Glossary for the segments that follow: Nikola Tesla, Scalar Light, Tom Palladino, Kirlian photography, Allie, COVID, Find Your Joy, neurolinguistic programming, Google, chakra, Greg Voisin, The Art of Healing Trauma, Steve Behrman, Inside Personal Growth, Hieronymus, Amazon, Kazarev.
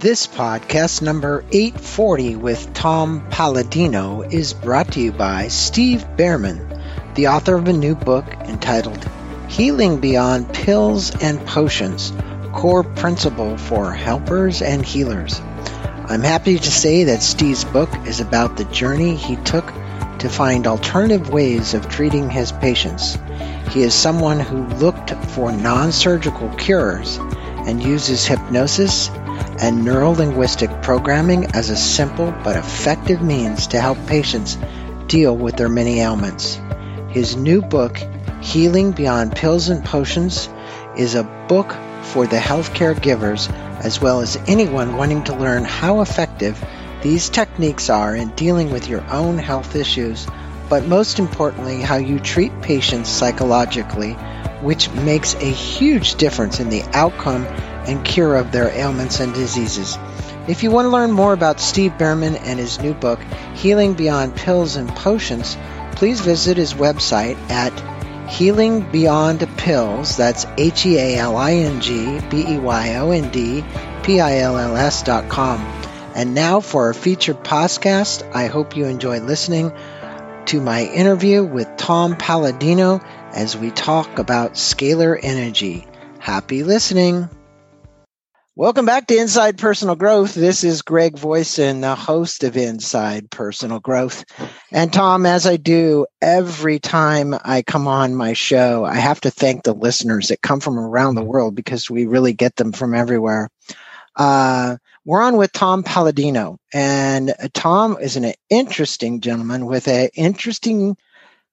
This podcast, number 840 with Tom Palladino, is brought to you by Steve Behrman, the author of a new book entitled Healing Beyond Pills and Potions, Core Principle for Helpers and Healers. I'm happy to say that Steve's book is about the journey he took to find alternative ways of treating his patients. He is someone who looked for non-surgical cures and uses hypnosis and neurolinguistic programming as a simple but effective means to help patients deal with their many ailments. His new book, Healing Beyond Pills and Potions, is a book for the healthcare givers as well as anyone wanting to learn how effective these techniques are in dealing with your own health issues, but most importantly, how you treat patients psychologically, which makes a huge difference in the outcome and cure of their ailments and diseases. If you want to learn more about Steve Behrman and his new book, Healing Beyond Pills and Potions, please visit his website at Healing Beyond Pills, that's HealingBeyondPills.com. And now for our featured podcast. I hope you enjoy listening to my interview with Tom Palladino as we talk about scalar energy. Happy listening. Welcome back to Inside Personal Growth. This is Greg Voisin, the host of Inside Personal Growth. And Tom, as I do every time I come on my show, I have to thank the listeners that come from around the world because we really get them from everywhere. We're on with Tom Palladino, and Tom is an interesting gentleman with an interesting,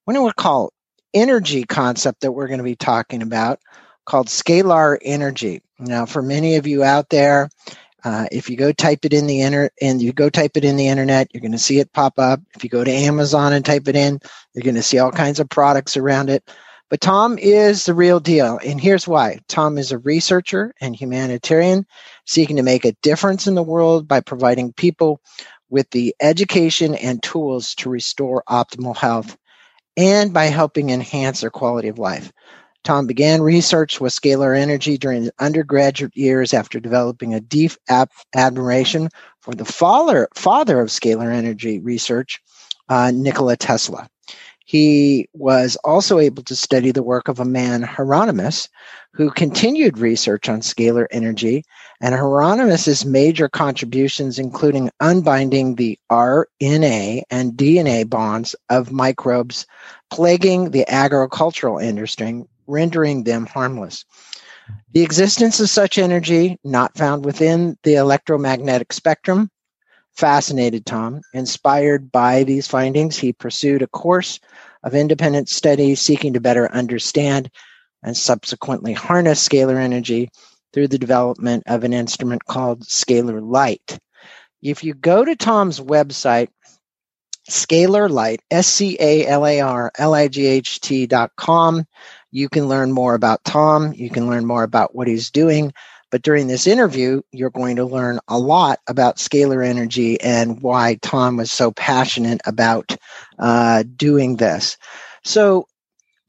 what do we call, energy concept that we're going to be talking about called scalar energy. Now, for many of you out there, if you go type it in the internet, you're going to see it pop up. If you go to Amazon and type it in, you're going to see all kinds of products around it. But Tom is the real deal, and here's why. Tom is a researcher and humanitarian seeking to make a difference in the world by providing people with the education and tools to restore optimal health and by helping enhance their quality of life. Tom began research with scalar energy during his undergraduate years after developing a deep admiration for the father of scalar energy research, Nikola Tesla. He was also able to study the work of a man, Hieronymus, who continued research on scalar energy, and Hieronymus's major contributions including unbinding the RNA and DNA bonds of microbes plaguing the agricultural industry, rendering them harmless. The existence of such energy, not found within the electromagnetic spectrum, fascinated Tom. Inspired by these findings, he pursued a course of independent study seeking to better understand and subsequently harness scalar energy through the development of an instrument called Scalar Light. If you go to Tom's website, Scalar Light, scalarlight.com, you can learn more about Tom. You can learn more about what he's doing. But during this interview, you're going to learn a lot about scalar energy and why Tom was so passionate about doing this. So,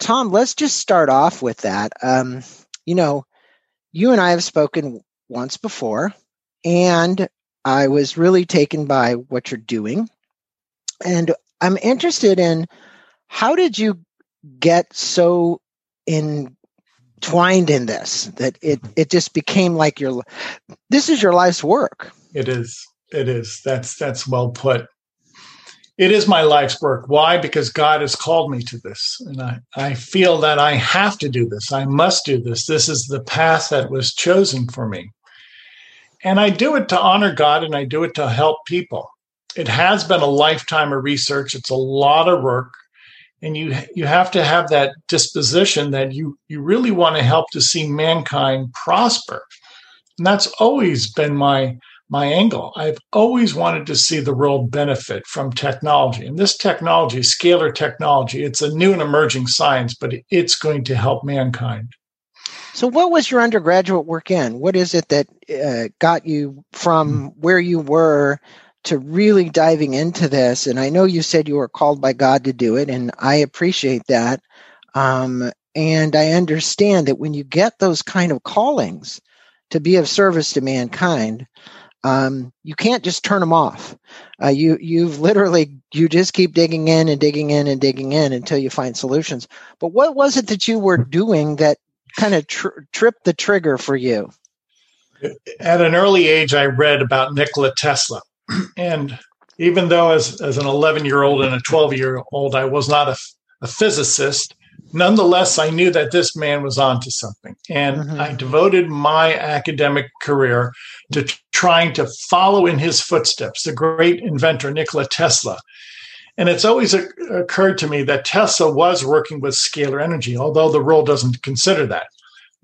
Tom, let's just start off with that. You and I have spoken once before, and I was really taken by what you're doing. And I'm interested in, how did you get so entwined in this that it just became like this is your life's work? It is. That's well put. It is my life's work. Why? Because God has called me to this. And I feel that I have to do this. I must do this. This is the path that was chosen for me. And I do it to honor God, and I do it to help people. It has been a lifetime of research. It's a lot of work. And you have to have that disposition that you really want to help to see mankind prosper. And that's always been my angle. I've always wanted to see the world benefit from technology. And this technology, scalar technology, it's a new and emerging science, but it's going to help mankind. So what was your undergraduate work in? What is it that got you from where you were to really diving into this? And I know you said you were called by God to do it, and I appreciate that. And I understand that when you get those kind of callings to be of service to mankind, You can't just turn them off. You just keep digging in and digging in and digging in until you find solutions. But what was it that you were doing that kind of tripped the trigger for you? At an early age, I read about Nikola Tesla. And even though as an 11-year-old and a 12-year-old, I was not a physicist, nonetheless, I knew that this man was onto something. And I devoted my academic career to trying to follow in his footsteps, the great inventor Nikola Tesla. And it's always occurred to me that Tesla was working with scalar energy, although the world doesn't consider that.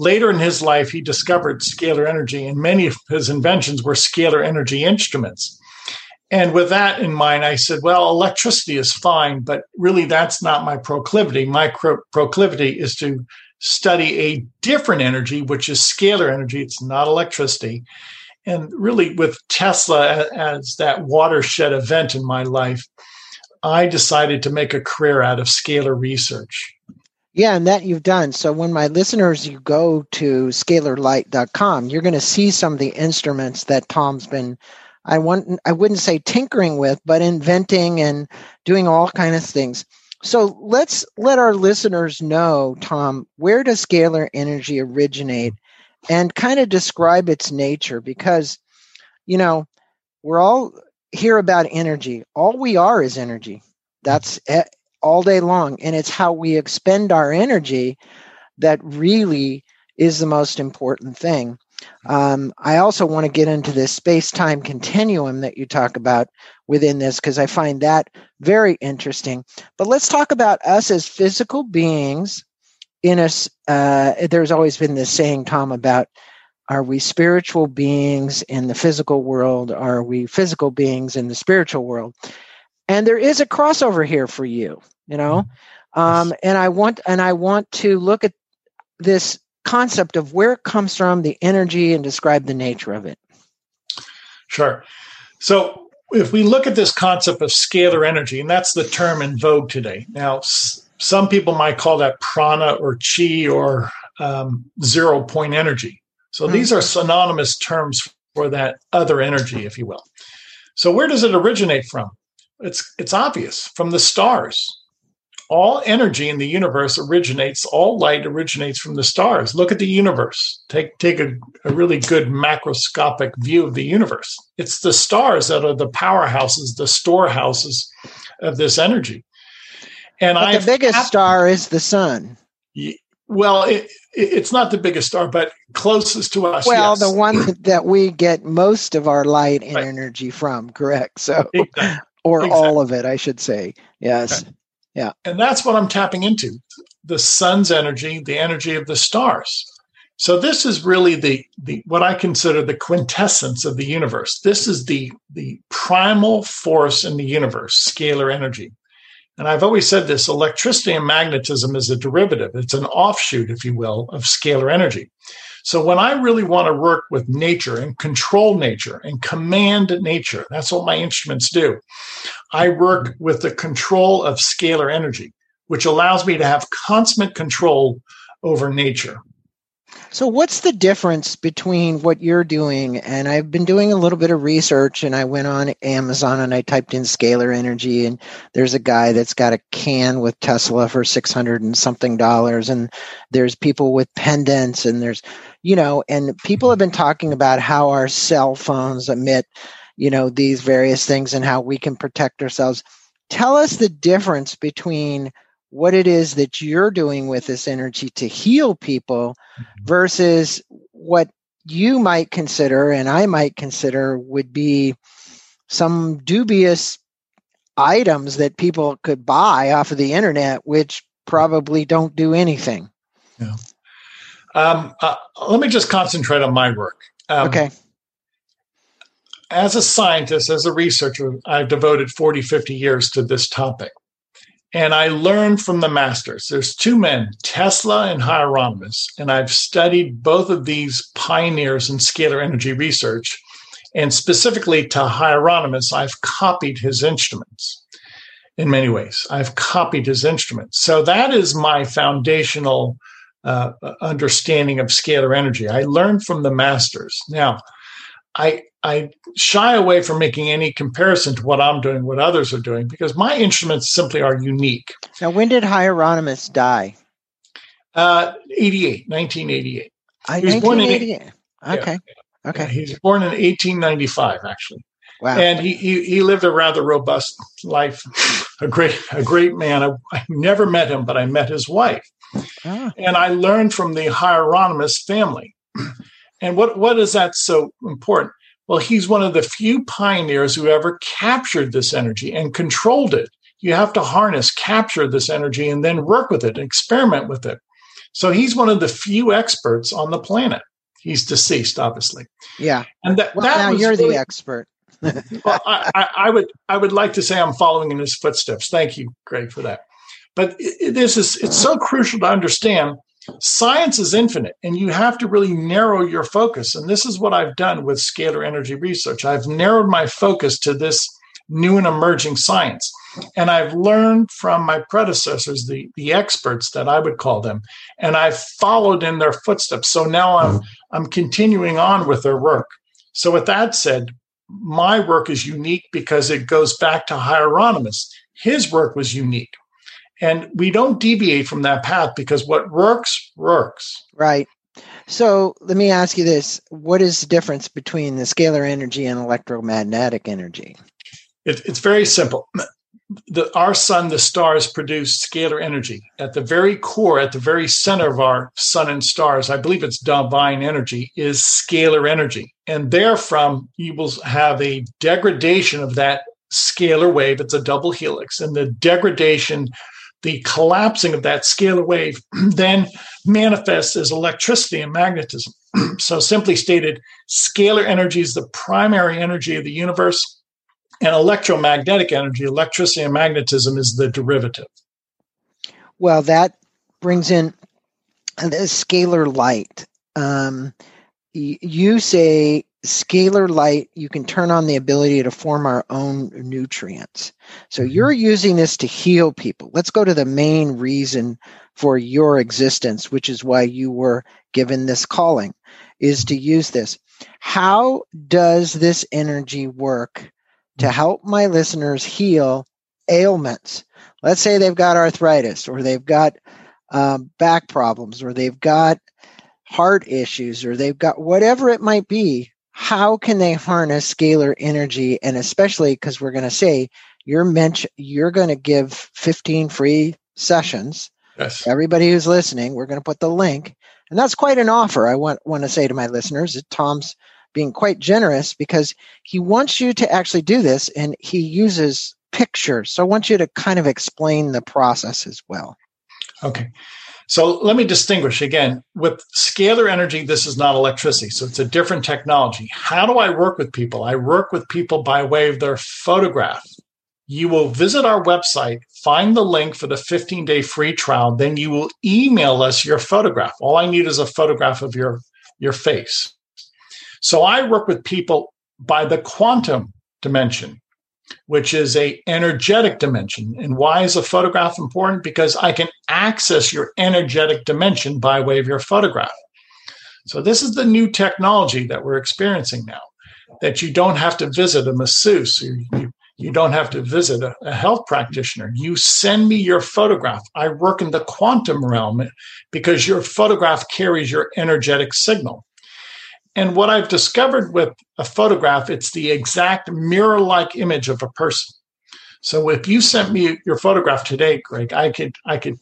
Later in his life, he discovered scalar energy, and many of his inventions were scalar energy instruments. And with that in mind, I said, well, electricity is fine, but really that's not my proclivity. My proclivity is to study a different energy, which is scalar energy. It's not electricity. And really with Tesla as that watershed event in my life, I decided to make a career out of scalar research. Yeah, and that you've done. So when my listeners, you go to scalarlight.com, you're going to see some of the instruments that Tom's been, I wouldn't say tinkering with, but inventing and doing all kinds of things. So let's let our listeners know, Tom, where does scalar energy originate and kind of describe its nature? Because, you know, we're all here about energy. All we are is energy. That's it. All day long, and it's how we expend our energy that really is the most important thing. I also want to get into this space-time continuum that you talk about within this, because I find that very interesting. But let's talk about us as physical beings. There's always been this saying, Tom, about are we spiritual beings in the physical world? Are we physical beings in the spiritual world? And there is a crossover here for you. You know, and I want to look at this concept of where it comes from, the energy, and describe the nature of it. Sure. So if we look at this concept of scalar energy, and that's the term in vogue today. Now, some people might call that prana or chi or zero-point energy. So these are synonymous terms for that other energy, if you will. So where does it originate from? It's obvious, from the stars. All energy in the universe originates, all light originates from the stars. Look at the universe. Take a really good macroscopic view of the universe. It's the stars that are the powerhouses, the storehouses of this energy. And the biggest star is the sun. Well, it's not the biggest star, but closest to us. Well, yes. The one that we get most of our light and energy from, correct? So. Exactly. Or all of it, I should say. Yes. Okay. Yeah. And that's what I'm tapping into, the sun's energy, the energy of the stars. So this is really the what I consider the quintessence of the universe. This is the primal force in the universe, scalar energy. And I've always said this, electricity and magnetism is a derivative. It's an offshoot, if you will, of scalar energy. So when I really want to work with nature and control nature and command nature, that's what my instruments do. I work with the control of scalar energy, which allows me to have consummate control over nature. So what's the difference between what you're doing? And I've been doing a little bit of research, and I went on Amazon and I typed in scalar energy, and there's a guy that's got a can with Tesla for $600 and something, and there's people with pendants, and there's, you know, and people have been talking about how our cell phones emit, you know, these various things and how we can protect ourselves. Tell us the difference between what it is that you're doing with this energy to heal people versus what you might consider and I might consider would be some dubious items that people could buy off of the internet, which probably don't do anything. Yeah. Let me just concentrate on my work. Okay. As a scientist, as a researcher, I've devoted 40, 50 years to this topic. And I learned from the masters. There's two men, Tesla and Hieronymus, and I've studied both of these pioneers in scalar energy research. And specifically to Hieronymus, I've copied his instruments in many ways. I've copied his instruments. So that is my foundational understanding of scalar energy. I learned from the masters. Now, I shy away from making any comparison to what I'm doing, what others are doing, because my instruments simply are unique. Now, when did Hieronymus die? 1988. He was born in 1988. Okay. Yeah. Okay. Yeah, he was born in 1895, actually. Wow. And he lived a rather robust life, a great man. I never met him, but I met his wife. Ah. And I learned from the Hieronymus family. And what is that so important? Well, he's one of the few pioneers who ever captured this energy and controlled it. You have to harness, capture this energy, and then work with it, experiment with it. So he's one of the few experts on the planet. He's deceased, obviously. Yeah. And now you're really the expert. Well, I would like to say I'm following in his footsteps. Thank you, Greg, for that. But it's so crucial to understand. Science is infinite, and you have to really narrow your focus. And this is what I've done with scalar energy research. I've narrowed my focus to this new and emerging science. And I've learned from my predecessors, the experts that I would call them, and I've followed in their footsteps. So now I'm continuing on with their work. So with that said, my work is unique because it goes back to Hieronymus. His work was unique. And we don't deviate from that path because what works, works. Right. So let me ask you this. What is the difference between the scalar energy and electromagnetic energy? It's very simple. Our sun, the stars, produce scalar energy. At the very core, at the very center of our sun and stars, I believe it's divine energy, is scalar energy. And therefrom, you will have a degradation of that scalar wave. It's a double helix. And the degradation, the collapsing of that scalar wave then manifests as electricity and magnetism. So simply stated, scalar energy is the primary energy of the universe, and electromagnetic energy, electricity and magnetism, is the derivative. Well, that brings in the scalar light. You say scalar light, you can turn on the ability to form our own nutrients. So you're using this to heal people. Let's go to the main reason for your existence, which is why you were given this calling, is to use this. How does this energy work to help my listeners heal ailments? Let's say they've got arthritis, or they've got back problems, or they've got heart issues, or they've got whatever it might be. How can they harness scalar energy? And especially because we're going to say you're going to give 15 free sessions. Yes. Everybody who's listening, we're going to put the link. And that's quite an offer. I want to say to my listeners that Tom's being quite generous because he wants you to actually do this, and he uses pictures. So I want you to kind of explain the process as well. Okay. So let me distinguish again. With scalar energy, this is not electricity, so it's a different technology. How do I work with people? I work with people by way of their photograph. You will visit our website, find the link for the 15-day free trial, then you will email us your photograph. All I need is a photograph of your face. So I work with people by the quantum dimension, which is a energetic dimension. And why is a photograph important? Because I can access your energetic dimension by way of your photograph. So this is the new technology that we're experiencing now, that you don't have to visit a masseuse. You don't have to visit a health practitioner. You send me your photograph. I work in the quantum realm because your photograph carries your energetic signal. And what I've discovered with a photograph, it's the exact mirror-like image of a person. So if you sent me your photograph today, Greg, I could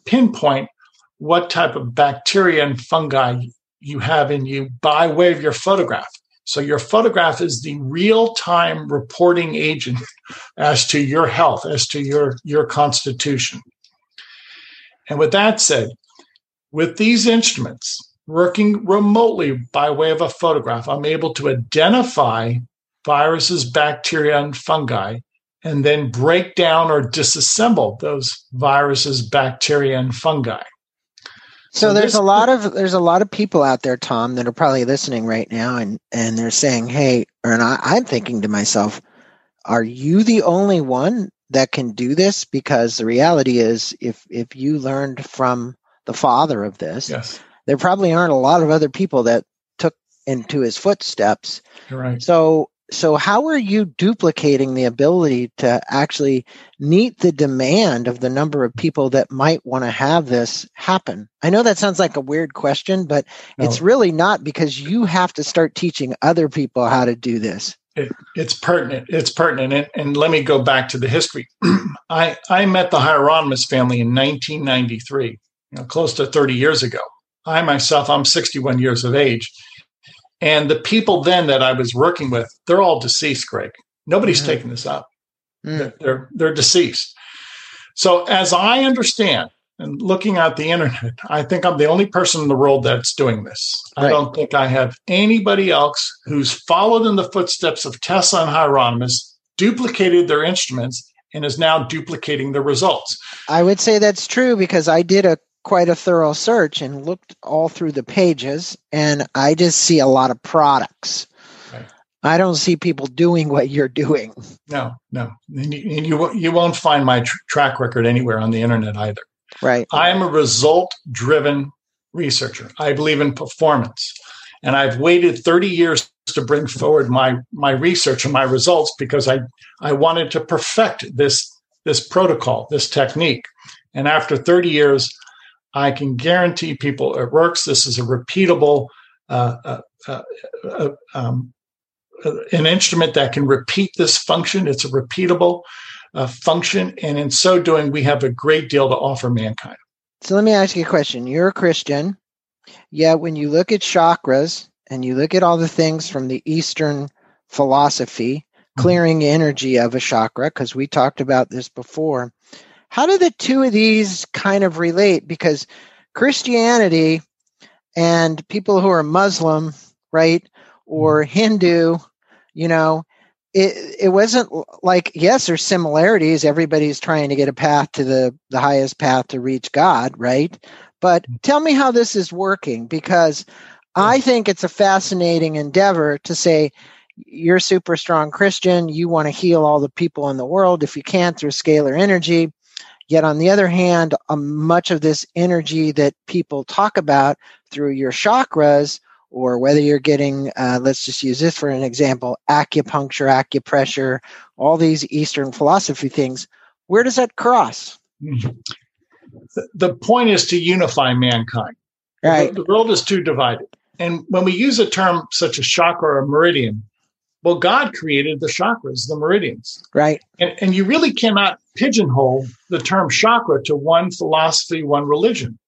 pinpoint what type of bacteria and fungi you have in you by way of your photograph. So your photograph is the real-time reporting agent as to your health, as to your constitution. And with that said, with these instruments, working remotely by way of a photograph, I'm able to identify viruses, bacteria, and fungi, and then break down or disassemble those viruses, bacteria, and fungi. So there's a lot of people out there, Tom, that are probably listening right now, and they're saying, hey, and I'm thinking to myself, are you the only one that can do this? Because the reality is, if you learned from the father of this, yes, there probably aren't a lot of other people that took into his footsteps. Right. So how are you duplicating the ability to actually meet the demand of the number of people that might want to have this happen? I know that sounds like a weird question, but it's really not, because you have to start teaching other people how to do this. It's pertinent. And let me go back to the history. I met the Hieronymus family in 1993, close to 30 years ago. I'm 61 years of age. And the people then that I was working with, they're all deceased, Greg. Nobody's taking this up. They're deceased. So as I understand, and looking at the internet, I think I'm the only person in the world that's doing this. Right. I don't think I have anybody else who's followed in the footsteps of Tesla and Hieronymus, duplicated their instruments, and is now duplicating the results. I would say that's true, because I did quite a thorough search and looked all through the pages, and I just see a lot of products. Right. I don't see people doing what you're doing. No. And you won't find my track record anywhere on the internet either. Right. I'm a result-driven researcher. I believe in performance, and I've waited 30 years to bring forward my research and my results, because I wanted to perfect this protocol, this technique. And after 30 years, I can guarantee people it works. This is a repeatable, an instrument that can repeat this function. It's a repeatable function. And in so doing, we have a great deal to offer mankind. So let me ask you a question. You're a Christian. Yeah, when you look at chakras and you look at all the things from the Eastern philosophy, clearing energy of a chakra, because we talked about this before, how do the two of these kind of relate? Because Christianity and people who are Muslim, right, or Hindu, it wasn't like, yes, there's similarities. Everybody's trying to get a path to the highest path to reach God, right? But tell me how this is working, because I think it's a fascinating endeavor to say, you're a super strong Christian. You want to heal all the people in the world if you can through scalar energy. Yet on the other hand, much of this energy that people talk about through your chakras, or whether you're getting, let's just use this for an example, acupuncture, acupressure, all these Eastern philosophy things, where does that cross? The point is to unify mankind. Right. The world is too divided. And when we use a term such as chakra or meridian, well, God created the chakras, the meridians. Right. And you really cannot pigeonhole the term chakra to one philosophy, one religion.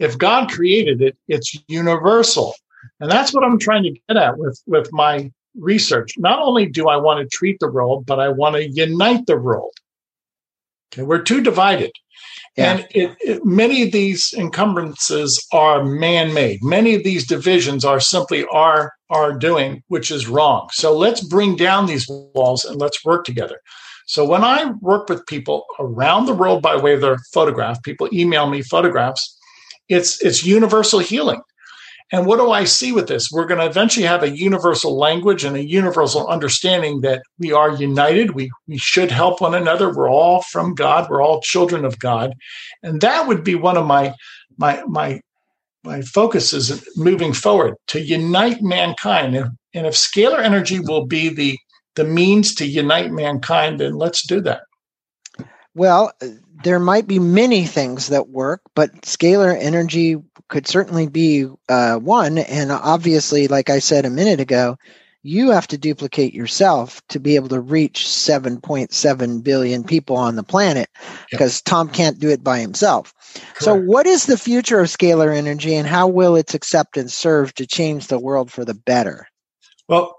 If God created it, it's universal. And that's what I'm trying to get at with my research. Not only do I want to treat the world, but I want to unite the world. Okay, we're too divided. Yeah. And many of these encumbrances are man-made. Many of these divisions are simply our doing, which is wrong. So let's bring down these walls and let's work together. So when I work with people around the world by way of their photograph, people email me photographs, it's universal healing. And what do I see with this? We're going to eventually have a universal language and a universal understanding that we are united. We should help one another. We're all from God. We're all children of God. And that would be one of my focuses moving forward, to unite mankind. And if scalar energy will be the means to unite mankind, then let's do that. Well, there might be many things that work, but scalar energy could certainly be one. And obviously, like I said a minute ago, you have to duplicate yourself to be able to reach 7.7 billion people on the planet, because Tom can't do it by himself. Correct. So what is the future of scalar energy, and how will its acceptance serve to change the world for the better? Well,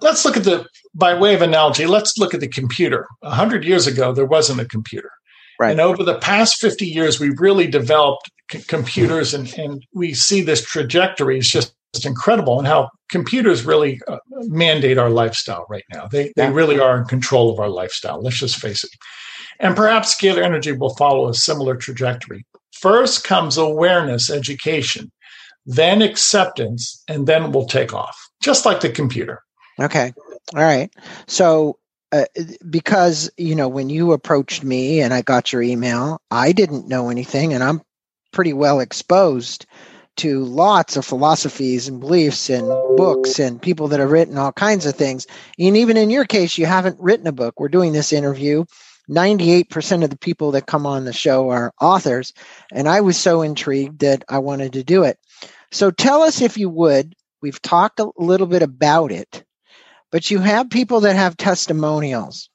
let's look at by way of analogy, let's look at the computer. 100 years ago, there wasn't a computer. Right. And over the past 50 years, we've really developed computers, and we see this trajectory is just incredible, and how computers really mandate our lifestyle right now. They really are in control of our lifestyle. Let's just face it. And perhaps scalar energy will follow a similar trajectory. First comes awareness, education, then acceptance, and then we'll take off, just like the computer. Okay. All right. So because, when you approached me and I got your email, I didn't know anything, and I'm pretty well exposed to lots of philosophies and beliefs and books and people that have written all kinds of things. And even in your case, you haven't written a book. We're doing this interview. 98% of the people that come on the show are authors. And I was so intrigued that I wanted to do it. So tell us, if you would, we've talked a little bit about it, but you have people that have testimonials.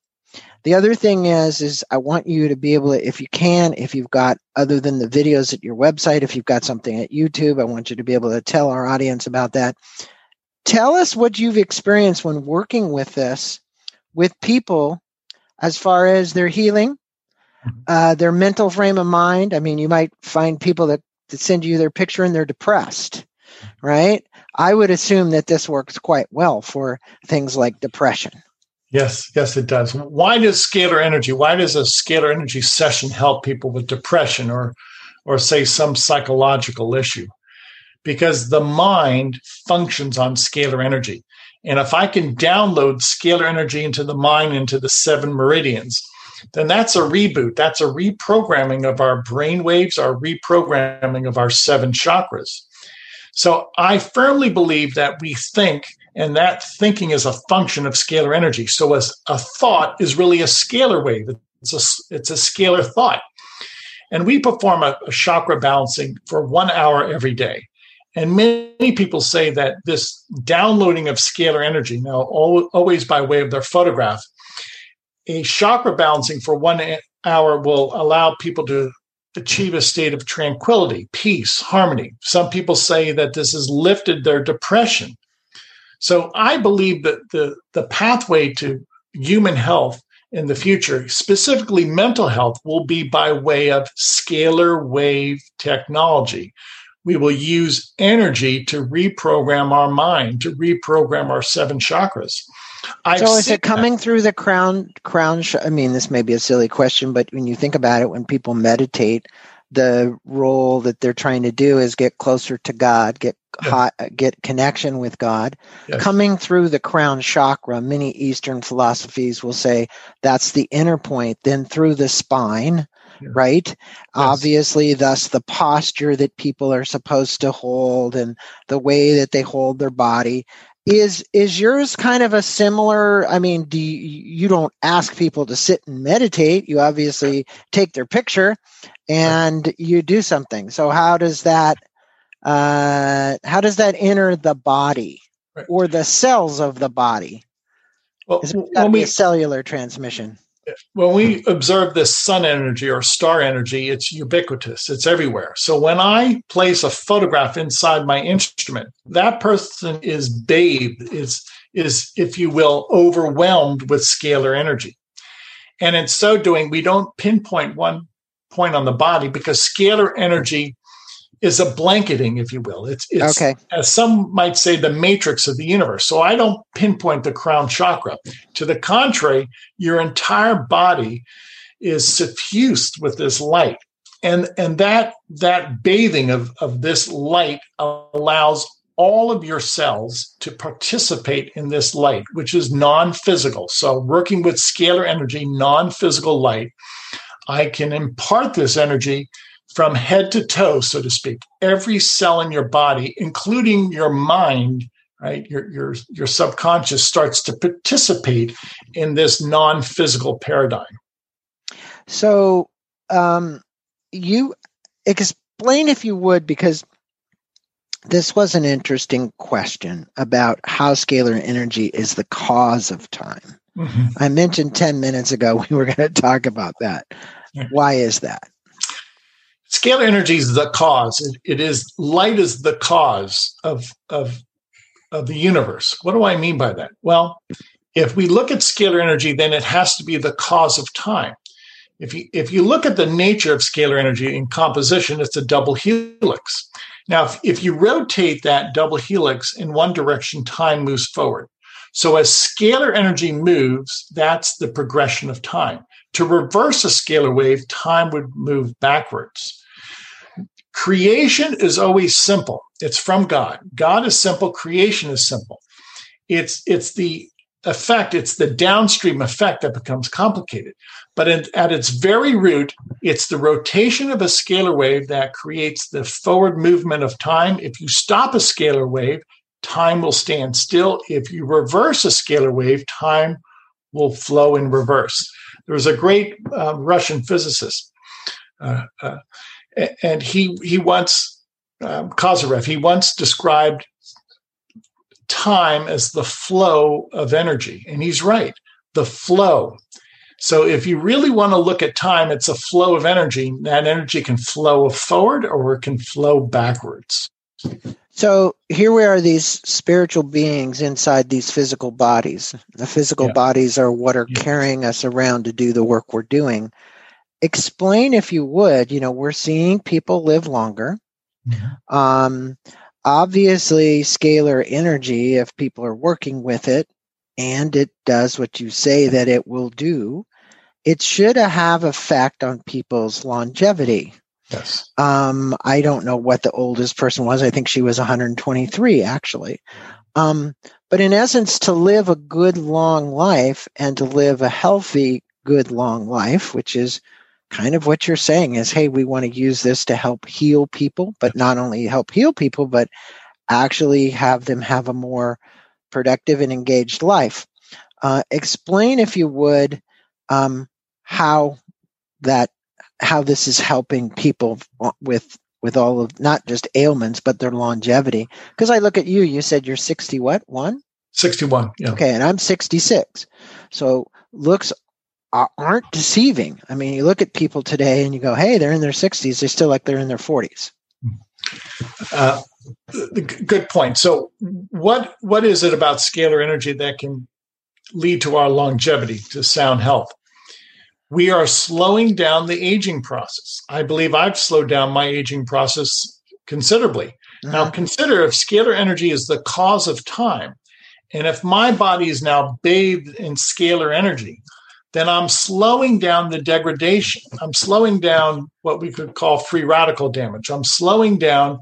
The other thing is I want you to be able to, if you can, if you've got, other than the videos at your website, if you've got something at YouTube, I want you to be able to tell our audience about that. Tell us what you've experienced when working with this, with people, as far as their healing, their mental frame of mind. I mean, you might find people that send you their picture and they're depressed, right? I would assume that this works quite well for things like depression. Yes, it does. Why does a scalar energy session help people with depression or say some psychological issue? Because the mind functions on scalar energy. And if I can download scalar energy into the mind, into the seven meridians, then that's a reboot. That's a reprogramming of our brain waves, our reprogramming of our seven chakras. So I firmly believe that we think, and that thinking is a function of scalar energy. So as a thought is really a scalar wave. It's a scalar thought. And we perform a chakra balancing for 1 hour every day. And many people say that this downloading of scalar energy, now always by way of their photograph, a chakra balancing for 1 hour will allow people to achieve a state of tranquility, peace, harmony. Some people say that this has lifted their depression. So I believe that the pathway to human health in the future, specifically mental health, will be by way of scalar wave technology. We will use energy to reprogram our mind, to reprogram our seven chakras. So is it coming through the crown? I mean, this may be a silly question, but when you think about it, when people meditate, the role that they're trying to do is get closer to God, get connection with God. Yes. Coming through the crown chakra, many Eastern philosophies will say that's the inner point, then through the spine, right? Yes. Obviously, thus the posture that people are supposed to hold and the way that they hold their body. Is yours kind of a similar, I mean, you don't ask people to sit and meditate. You obviously take their picture and you do something. So how does that enter the body or the cells of the body? Well, is it cellular transmission? When we observe this sun energy or star energy, it's ubiquitous. It's everywhere. So when I place a photograph inside my instrument, that person is bathed, is if you will, overwhelmed with scalar energy. And in so doing, we don't pinpoint one point on the body because scalar energy is a blanketing, if you will. It's okay. As some might say, the matrix of the universe. So I don't pinpoint the crown chakra. To the contrary, your entire body is suffused with this light. And that bathing of this light allows all of your cells to participate in this light, which is non-physical. So working with scalar energy, non-physical light, I can impart this energy from head to toe, so to speak. Every cell in your body, including your mind, right? Your subconscious starts to participate in this non-physical paradigm. So you explain, if you would, because this was an interesting question about how scalar energy is the cause of time. Mm-hmm. I mentioned 10 minutes ago we were going to talk about that. Yeah. Why is that? Scalar energy is the cause. It is light is the cause of the universe. What do I mean by that? Well, if we look at scalar energy, then it has to be the cause of time. If you look at the nature of scalar energy in composition, it's a double helix. Now, if you rotate that double helix in one direction, time moves forward. So as scalar energy moves, that's the progression of time. To reverse a scalar wave, time would move backwards. Creation is always simple. It's from God. God is simple. Creation is simple. It's the effect, it's the downstream effect that becomes complicated. But at its very root, it's the rotation of a scalar wave that creates the forward movement of time. If you stop a scalar wave, time will stand still. If you reverse a scalar wave, time will flow in reverse. There was a great Russian physicist, and he once, Kazarev, he once described time as the flow of energy. And he's right, the flow. So if you really want to look at time, it's a flow of energy. That energy can flow forward or it can flow backwards. So here we are, these spiritual beings inside these physical bodies. The physical bodies are what are carrying us around to do the work we're doing. Explain, if you would, you know, we're seeing people live longer. Obviously, scalar energy, if people are working with it, and it does what you say that it will do, it should have effect on people's longevity. Yes. I don't know what the oldest person was. I think she was 123, actually. But in essence, to live a good, long life and to live a healthy, good, long life, which is kind of what you're saying is, hey, we want to use this to help heal people, but not only help heal people, but actually have them have a more productive and engaged life. Explain, if you would, how this is helping people with all of, not just ailments, but their longevity. Because I look at you, you said you're 60 what? One? 61, yeah. Okay, and I'm 66. So looks aren't deceiving. I mean, you look at people today and you go, hey, they're in their 60s. They're still like they're in their 40s. Good point. So what is it about scalar energy that can lead to our longevity, to sound health? We are slowing down the aging process. I believe I've slowed down my aging process considerably. Now consider if scalar energy is the cause of time, and if my body is now bathed in scalar energy, then I'm slowing down the degradation. I'm slowing down what we could call free radical damage. I'm slowing down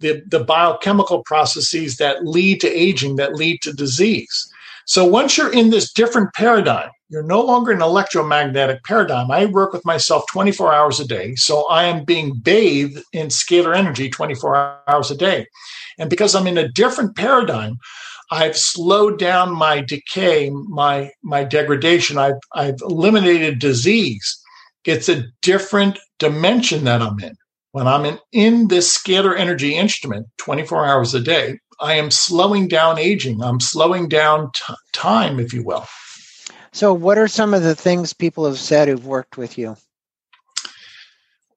the biochemical processes that lead to aging, that lead to disease. So once you're in this different paradigm, you're no longer an electromagnetic paradigm. I work with myself 24 hours a day, so I am being bathed in scalar energy 24 hours a day. And because I'm in a different paradigm, I've slowed down my decay, my degradation. I've eliminated disease. It's a different dimension that I'm in. When I'm in this scalar energy instrument 24 hours a day, I am slowing down aging. I'm slowing down time, if you will. So what are some of the things people have said who've worked with you?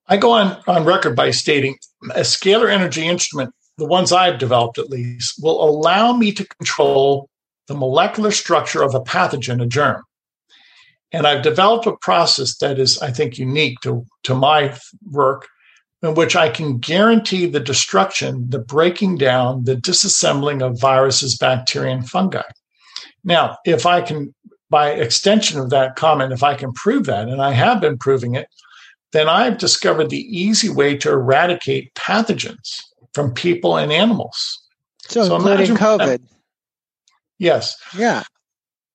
I go on record by stating a scalar energy instrument, the ones I've developed at least, will allow me to control the molecular structure of a pathogen, a germ. And I've developed a process that is, I think, unique to my work, in which I can guarantee the destruction, the breaking down, the disassembling of viruses, bacteria, and fungi. Now, if I can, by extension of that comment, if I can prove that, and I have been proving it, then I've discovered the easy way to eradicate pathogens from people and animals. So including COVID. Yes. Yeah.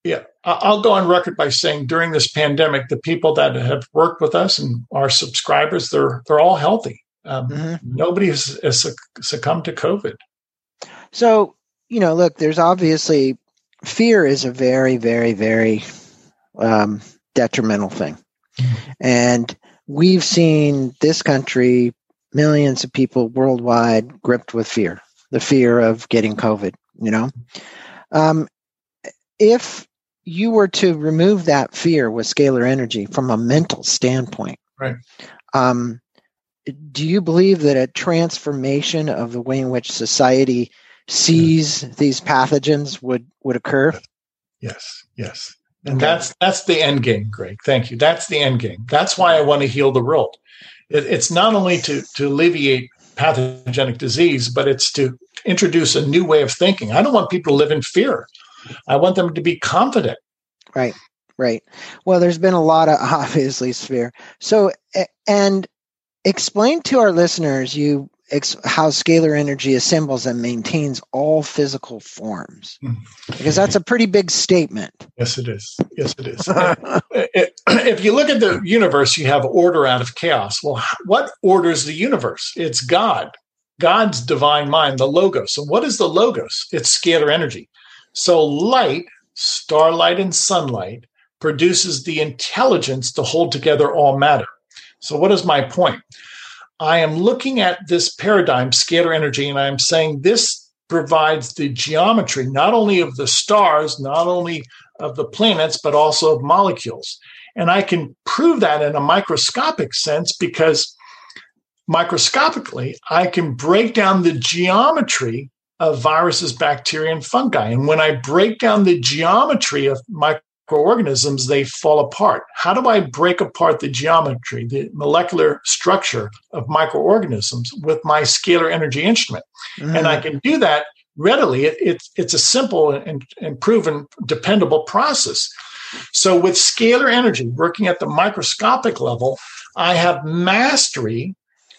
Yeah. I'll go on record by saying during this pandemic, the people that have worked with us and our subscribers, they're all healthy. Nobody has succumbed to COVID. So, you know, look, there's obviously fear is a very, very, very detrimental thing. And we've seen this country, millions of people worldwide gripped with fear, the fear of getting COVID, you know. If you were to remove that fear with scalar energy from a mental standpoint, right? Do you believe that a transformation of the way in which society sees these pathogens would occur? Yes. And that's the end game, Greg. Thank you. That's the end game. That's why I want to heal the world. It's not only to alleviate pathogenic disease, but it's to introduce a new way of thinking. I don't want people to live in fear. I want them to be confident. Right. Well, there's been a lot of, obviously, fear. So, and explain to our listeners, you how scalar energy assembles and maintains all physical forms? Because that's a pretty big statement. Yes, it is. Yes, it is. If you look at the universe, you have order out of chaos. Well, what orders the universe? It's God, God's divine mind, the Logos. So what is the Logos? It's scalar energy. So light, starlight and sunlight, produces the intelligence to hold together all matter. So what is my point? I am looking at this paradigm, scalar energy, and I'm saying this provides the geometry, not only of the stars, not only of the planets, but also of molecules. And I can prove that in a microscopic sense, because microscopically, I can break down the geometry of viruses, bacteria, and fungi. And when I break down the geometry of microorganisms, they fall apart. How do I break apart the geometry, the molecular structure of microorganisms with my scalar energy instrument? Mm. And I can do that readily. It's a simple and proven dependable process. So with scalar energy, working at the microscopic level, I have mastery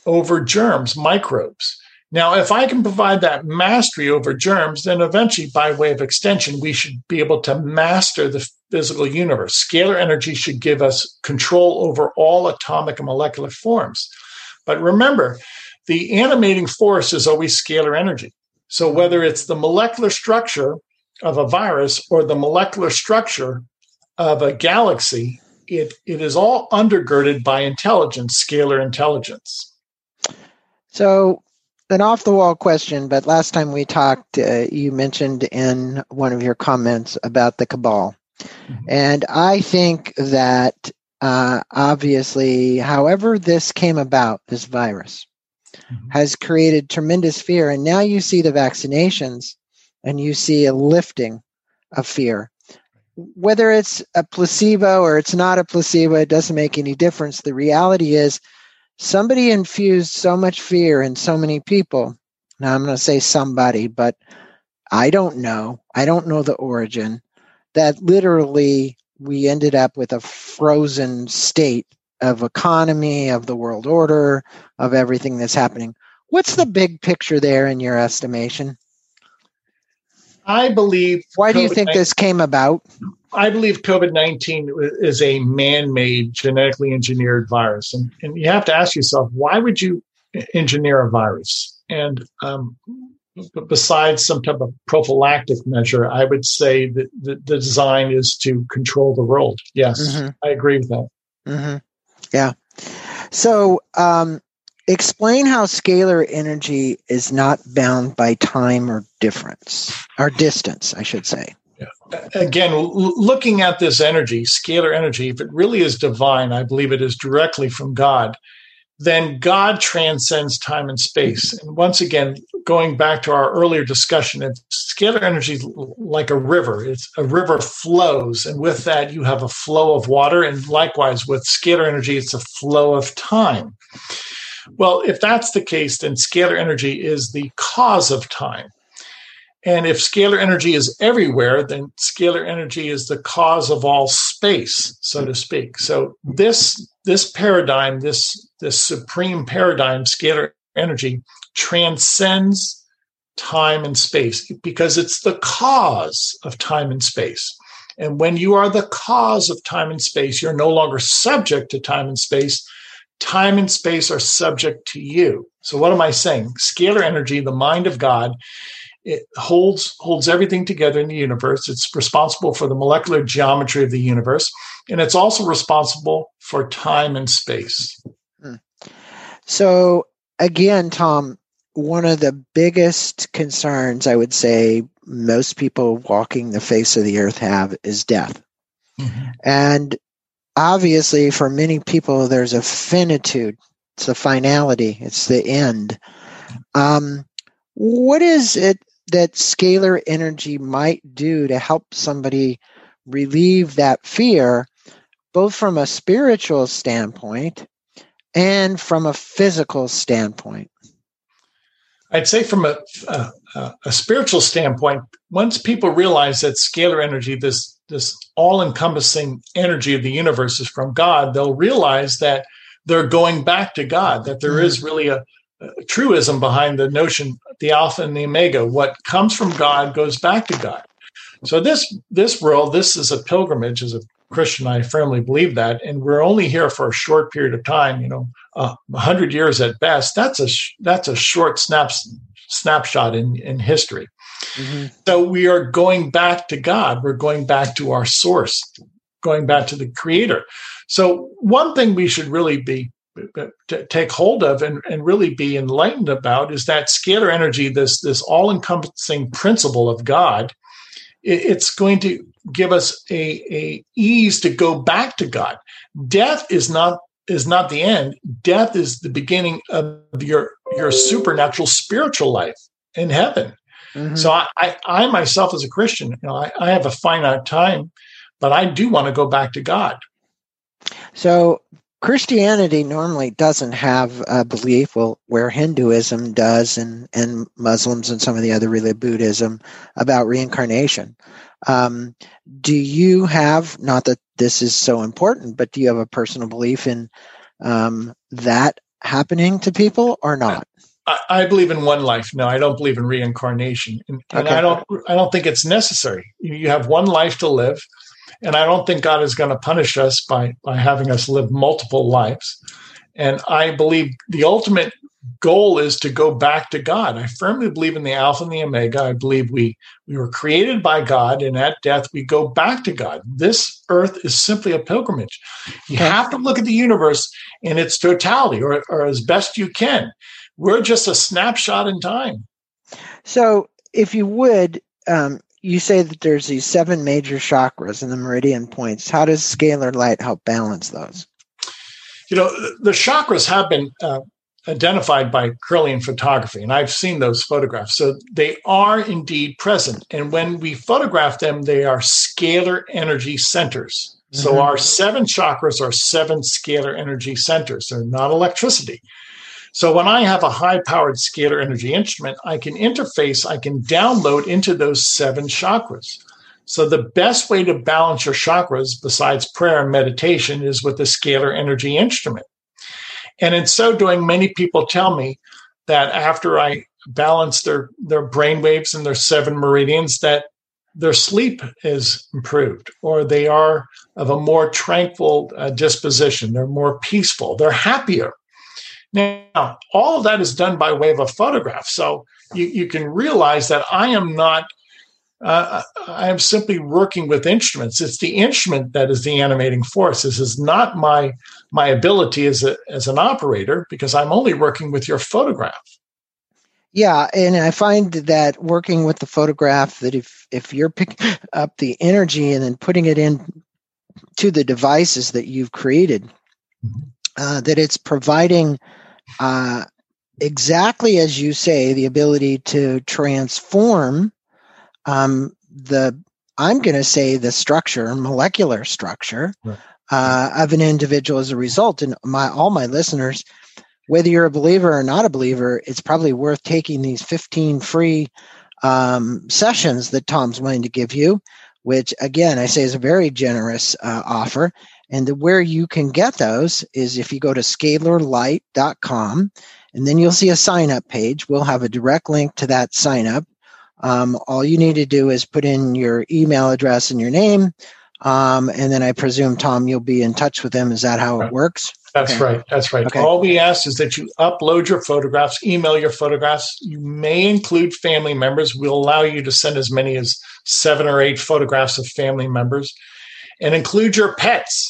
over germs, microbes. Now, if I can provide that mastery over germs, then eventually, by way of extension, we should be able to master the physical universe. Scalar energy should give us control over all atomic and molecular forms. But remember, the animating force is always scalar energy. So whether it's the molecular structure of a virus or the molecular structure of a galaxy, it is all undergirded by intelligence, scalar intelligence. So, an off-the-wall question, but last time we talked, you mentioned in one of your comments about the cabal. Mm-hmm. And I think that, obviously, however this came about, this virus, mm-hmm. has created tremendous fear. And now you see the vaccinations, and you see a lifting of fear. Whether it's a placebo or it's not a placebo, it doesn't make any difference. The reality is, somebody infused so much fear in so many people. Now, I'm going to say somebody, but I don't know. I don't know the origin. That literally we ended up with a frozen state of economy, of the world order, of everything that's happening. What's the big picture there in your estimation? I believe... Why do you think this came about? I believe COVID-19 is a man-made, genetically engineered virus. And you have to ask yourself, why would you engineer a virus? And besides some type of prophylactic measure, I would say that the design is to control the world. Yes, mm-hmm. I agree with that. Mm-hmm. Yeah. So explain how scalar energy is not bound by time or distance, I should say. Again, looking at this energy, scalar energy, if it really is divine, I believe it is directly from God, then God transcends time and space. And once again, going back to our earlier discussion, scalar energy is like a river. It's a river flows, and with that, you have a flow of water, and likewise, with scalar energy, it's a flow of time. Well, if that's the case, then scalar energy is the cause of time. And if scalar energy is everywhere, then scalar energy is the cause of all space, so to speak. So this paradigm, this supreme paradigm, scalar energy, transcends time and space because it's the cause of time and space. And when you are the cause of time and space, you're no longer subject to time and space. Time and space are subject to you. So what am I saying? Scalar energy, the mind of God, it holds everything together in the universe. It's responsible for the molecular geometry of the universe, and it's also responsible for time and space. So, again, Tom, one of the biggest concerns I would say most people walking the face of the earth have is death. Mm-hmm. And obviously, for many people, there's a finitude. It's the finality. It's the end. What is it that scalar energy might do to help somebody relieve that fear, both from a spiritual standpoint and from a physical standpoint? I'd say from a spiritual standpoint, once people realize that scalar energy, this all-encompassing energy of the universe is from God, they'll realize that they're going back to God, that there is really a truism behind the notion, the Alpha and the Omega, what comes from God goes back to God. So this world, this is a pilgrimage. As a Christian, I firmly believe that. And we're only here for a short period of time, 100 years at best. That's a short snapshot in history. Mm-hmm. So we are going back to God. We're going back to our source, going back to the creator. So one thing we should really take hold of and really be enlightened about is that scalar energy, this all-encompassing principle of God. It's going to give us a ease to go back to God. Death is not the end. Death is the beginning of your supernatural spiritual life in heaven. Mm-hmm. So I myself as a Christian, I have a finite time, but I do want to go back to God. So Christianity normally doesn't have a belief, where Hinduism does, and Muslims and some of the other religions, Buddhism, about reincarnation. Do you have, not that this is so important, but do you have a personal belief in that happening to people or not? I believe in one life. No, I don't believe in reincarnation, and okay. I don't think it's necessary. You have one life to live. And I don't think God is going to punish us by having us live multiple lives. And I believe the ultimate goal is to go back to God. I firmly believe in the Alpha and the Omega. I believe we were created by God, and at death we go back to God. This earth is simply a pilgrimage. You have to look at the universe in its totality, or as best you can. We're just a snapshot in time. So if you would... you say that there's these 7 major chakras and the meridian points. How does scalar light help balance those? The chakras have been identified by Kirlian photography, and I've seen those photographs. So they are indeed present. And when we photograph them, they are scalar energy centers. Mm-hmm. So our 7 chakras are 7 scalar energy centers. They're not electricity. So when I have a high-powered scalar energy instrument, I can download into those 7 chakras. So the best way to balance your chakras, besides prayer and meditation, is with a scalar energy instrument. And in so doing, many people tell me that after I balance their brainwaves and their 7 meridians, that their sleep is improved, or they are of a more tranquil disposition. They're more peaceful. They're happier. Now, all of that is done by way of a photograph. So you can realize that I am simply working with instruments. It's the instrument that is the animating force. This is not my ability as an operator, because I'm only working with your photograph. Yeah, and I find that working with the photograph, that if you're picking up the energy and then putting it in to the devices that you've created, that it's providing exactly as you say, the ability to transform the structure, molecular structure, right, of an individual as a result. And all my listeners, whether you're a believer or not a believer, it's probably worth taking these 15 free sessions that Tom's willing to give you, which again, I say is a very generous offer. And where you can get those is if you go to scalarlight.com, and then you'll see a sign-up page. We'll have a direct link to that sign-up. All you need to do is put in your email address and your name, and then I presume, Tom, you'll be in touch with them. Is that how it works? That's okay. Right. That's right. Okay. All we ask is that you upload your photographs, email your photographs. You may include family members. We'll allow you to send as many as 7 or 8 photographs of family members, and include your pets.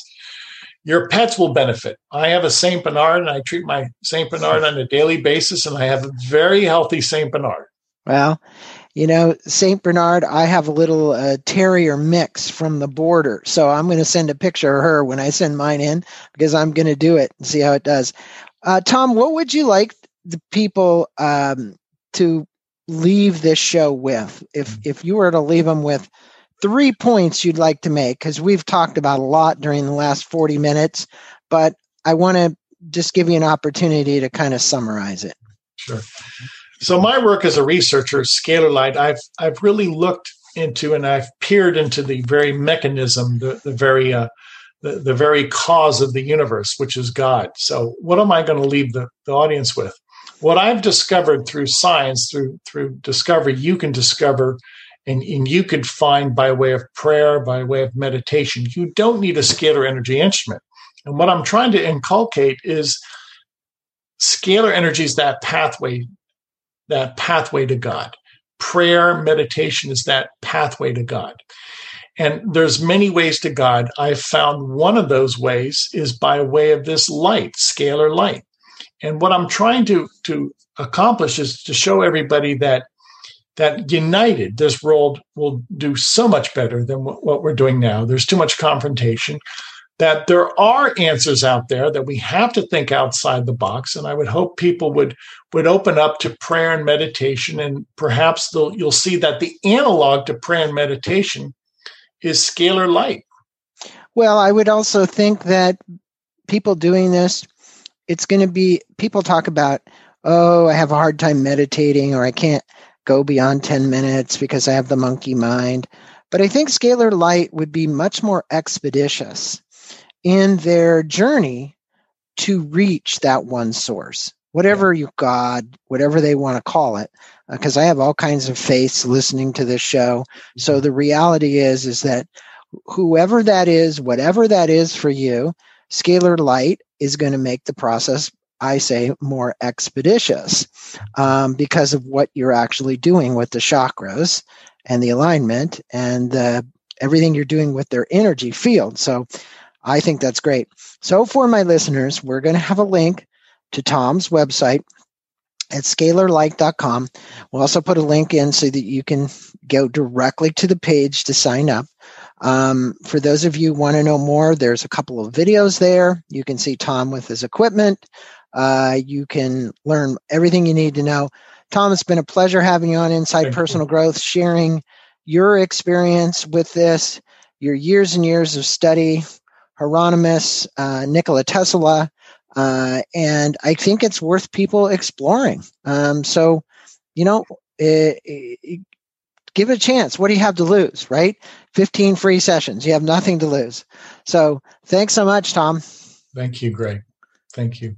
Your pets will benefit. I have a St. Bernard, and I treat my St. Bernard on a daily basis, and I have a very healthy St. Bernard. Well, St. Bernard, I have a little terrier mix from the border, so I'm going to send a picture of her when I send mine in, because I'm going to do it and see how it does. Tom, what would you like the people to leave this show with? If you were to leave them with 3 points you'd like to make, because we've talked about a lot during the last 40 minutes, but I want to just give you an opportunity to kind of summarize it. Sure. So my work as a researcher, Scalar Light, I've really looked into, and I've peered into the very mechanism, the very cause of the universe, which is God. So what am I going to leave the audience with? what I've discovered through science, through discovery, you can discover and you can find by way of prayer, by way of meditation. You don't need a scalar energy instrument. And what I'm trying to inculcate is scalar energy is that pathway to God. Prayer, meditation is that pathway to God. And there's many ways to God. I found one of those ways is by way of this light, scalar light. And what I'm trying to accomplish is to show everybody that united, this world will do so much better than what we're doing now. There's too much confrontation, that there are answers out there, that we have to think outside the box. And I would hope people would open up to prayer and meditation. And perhaps you'll see that the analog to prayer and meditation is scalar light. Well, I would also think that people doing this, it's going to be, people talk about, oh, I have a hard time meditating, or I can't go beyond 10 minutes because I have the monkey mind. But I think scalar light would be much more expeditious in their journey to reach that one source, whatever you God, whatever they want to call it, because I have all kinds of faiths listening to this show. So the reality is that whoever that is, whatever that is for you, scalar light is going to make the process, I say, more expeditious because of what you're actually doing with the chakras and the alignment and everything you're doing with their energy field. So I think that's great. So for my listeners, we're going to have a link to Tom's website at scalarlight.com. We'll also put a link in so that you can go directly to the page to sign up. For those of you who want to know more, there's a couple of videos there. You can see Tom with his equipment. You can learn everything you need to know. Tom, it's been a pleasure having you on Inside Personal Growth, sharing your experience with this, your years and years of study, Hieronymus, Nikola Tesla, and I think it's worth people exploring. So, you know, give it a chance. What do you have to lose, right? 15 free sessions. You have nothing to lose. So thanks so much, Tom. Thank you, Greg. Thank you.